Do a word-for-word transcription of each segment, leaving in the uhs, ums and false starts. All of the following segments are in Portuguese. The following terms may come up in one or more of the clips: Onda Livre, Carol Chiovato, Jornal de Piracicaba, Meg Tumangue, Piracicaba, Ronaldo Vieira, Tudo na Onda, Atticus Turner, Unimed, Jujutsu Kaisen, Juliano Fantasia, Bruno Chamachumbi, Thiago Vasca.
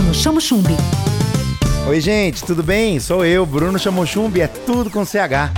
Bruno Chamachumbi. Oi, gente, tudo bem? Sou eu, Bruno Chamachumbi, é tudo com C H.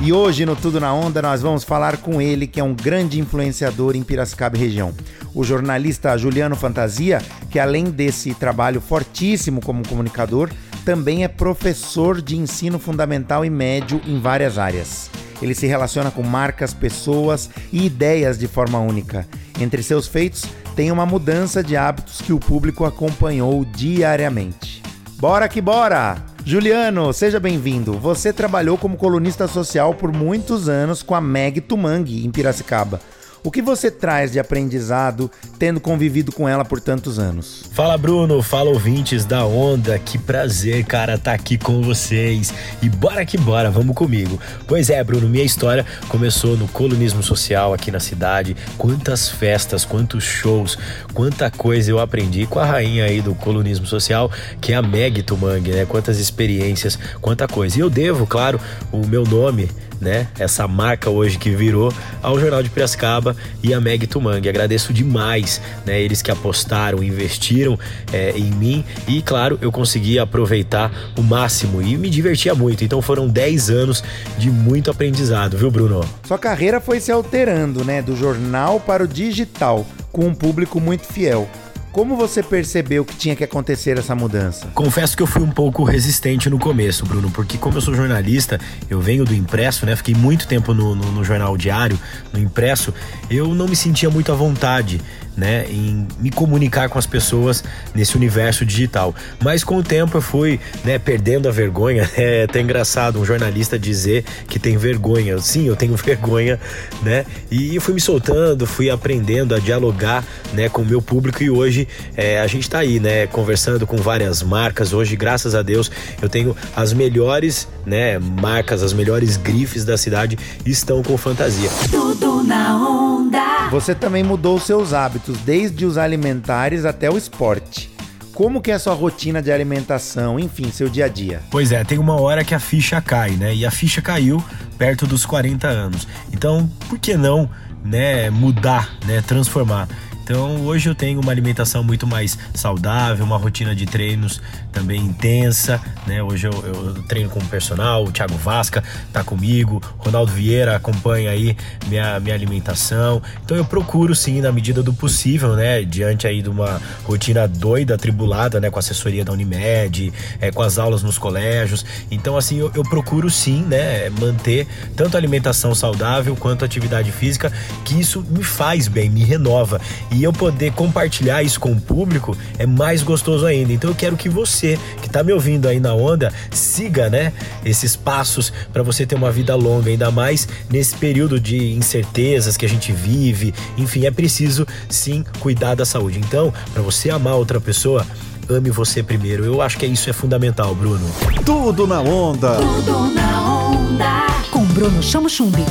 E hoje no Tudo na Onda nós vamos falar com ele, que é um grande influenciador em Piracicaba e região. O jornalista Juliano Fantasia, que além desse trabalho fortíssimo como comunicador, também é professor de ensino fundamental e médio em várias áreas. Ele se relaciona com marcas, pessoas e ideias de forma única. Entre seus feitos, tem uma mudança de hábitos que o público acompanhou diariamente. Bora que bora! Juliano, seja bem-vindo. Você trabalhou como colunista social por muitos anos com a Meg Tumangue, em Piracicaba. O que você traz de aprendizado, tendo convivido com ela por tantos anos? Fala, Bruno. Fala, ouvintes da Onda. Que prazer, cara, estar aqui com vocês. E bora que bora, vamos comigo. Pois é, Bruno, minha história começou no colunismo social aqui na cidade. Quantas festas, quantos shows, quanta coisa eu aprendi com a rainha aí do colunismo social, que é a Meg Tumangue, né? Quantas experiências, quanta coisa. E eu devo, claro, o meu nome, né, essa marca hoje que virou, ao Jornal de Piracicaba e a Meg Tumangue. Agradeço demais, né, eles que apostaram, investiram é, em mim e, claro, eu consegui aproveitar o máximo e me divertia muito. Então foram dez anos de muito aprendizado, viu, Bruno? Sua carreira foi se alterando, né, do jornal para o digital, com um público muito fiel. Como você percebeu que tinha que acontecer essa mudança? Confesso que eu fui um pouco resistente no começo, Bruno, porque como eu sou jornalista, eu venho do impresso, né? Fiquei muito tempo no, no, no jornal diário, no impresso, eu não me sentia muito à vontade, né, em me comunicar com as pessoas nesse universo digital. Mas com o tempo eu fui, né, perdendo a vergonha. É até engraçado um jornalista dizer que tem vergonha. Sim, eu tenho vergonha, né? E fui me soltando, fui aprendendo a dialogar, né, com o meu público e hoje é, a gente tá aí, né, conversando com várias marcas. Hoje, graças a Deus, eu tenho as melhores, né, marcas, as melhores grifes da cidade estão com Fantasia. Tudo na Onda. Você também mudou seus hábitos, desde os alimentares até o esporte. Como que é a sua rotina de alimentação, enfim, seu dia a dia? Pois é, tem uma hora que a ficha cai, né? E a ficha caiu perto dos quarenta anos. Então, por que não, né, mudar, né, transformar? Então, hoje eu tenho uma alimentação muito mais saudável, uma rotina de treinos também intensa, né? Hoje eu, eu treino com o personal, o Thiago Vasca tá comigo, Ronaldo Vieira acompanha aí minha, minha alimentação. Então, eu procuro, sim, na medida do possível, né? Diante aí de uma rotina doida, atribulada, né? Com a assessoria da Unimed, é, com as aulas nos colégios. Então, assim, eu, eu procuro, sim, né? Manter tanto a alimentação saudável quanto a atividade física, que isso me faz bem, me renova. E E eu poder compartilhar isso com o público é mais gostoso ainda. Então eu quero que você, que tá me ouvindo aí na Onda, siga, né, esses passos para você ter uma vida longa, ainda mais nesse período de incertezas que a gente vive. Enfim, é preciso sim cuidar da saúde. Então, para você amar outra pessoa, ame você primeiro. Eu acho que isso é fundamental, Bruno. Tudo na Onda. Tudo na Onda. Com Bruno Chamachumbi.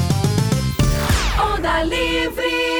Onda Livre.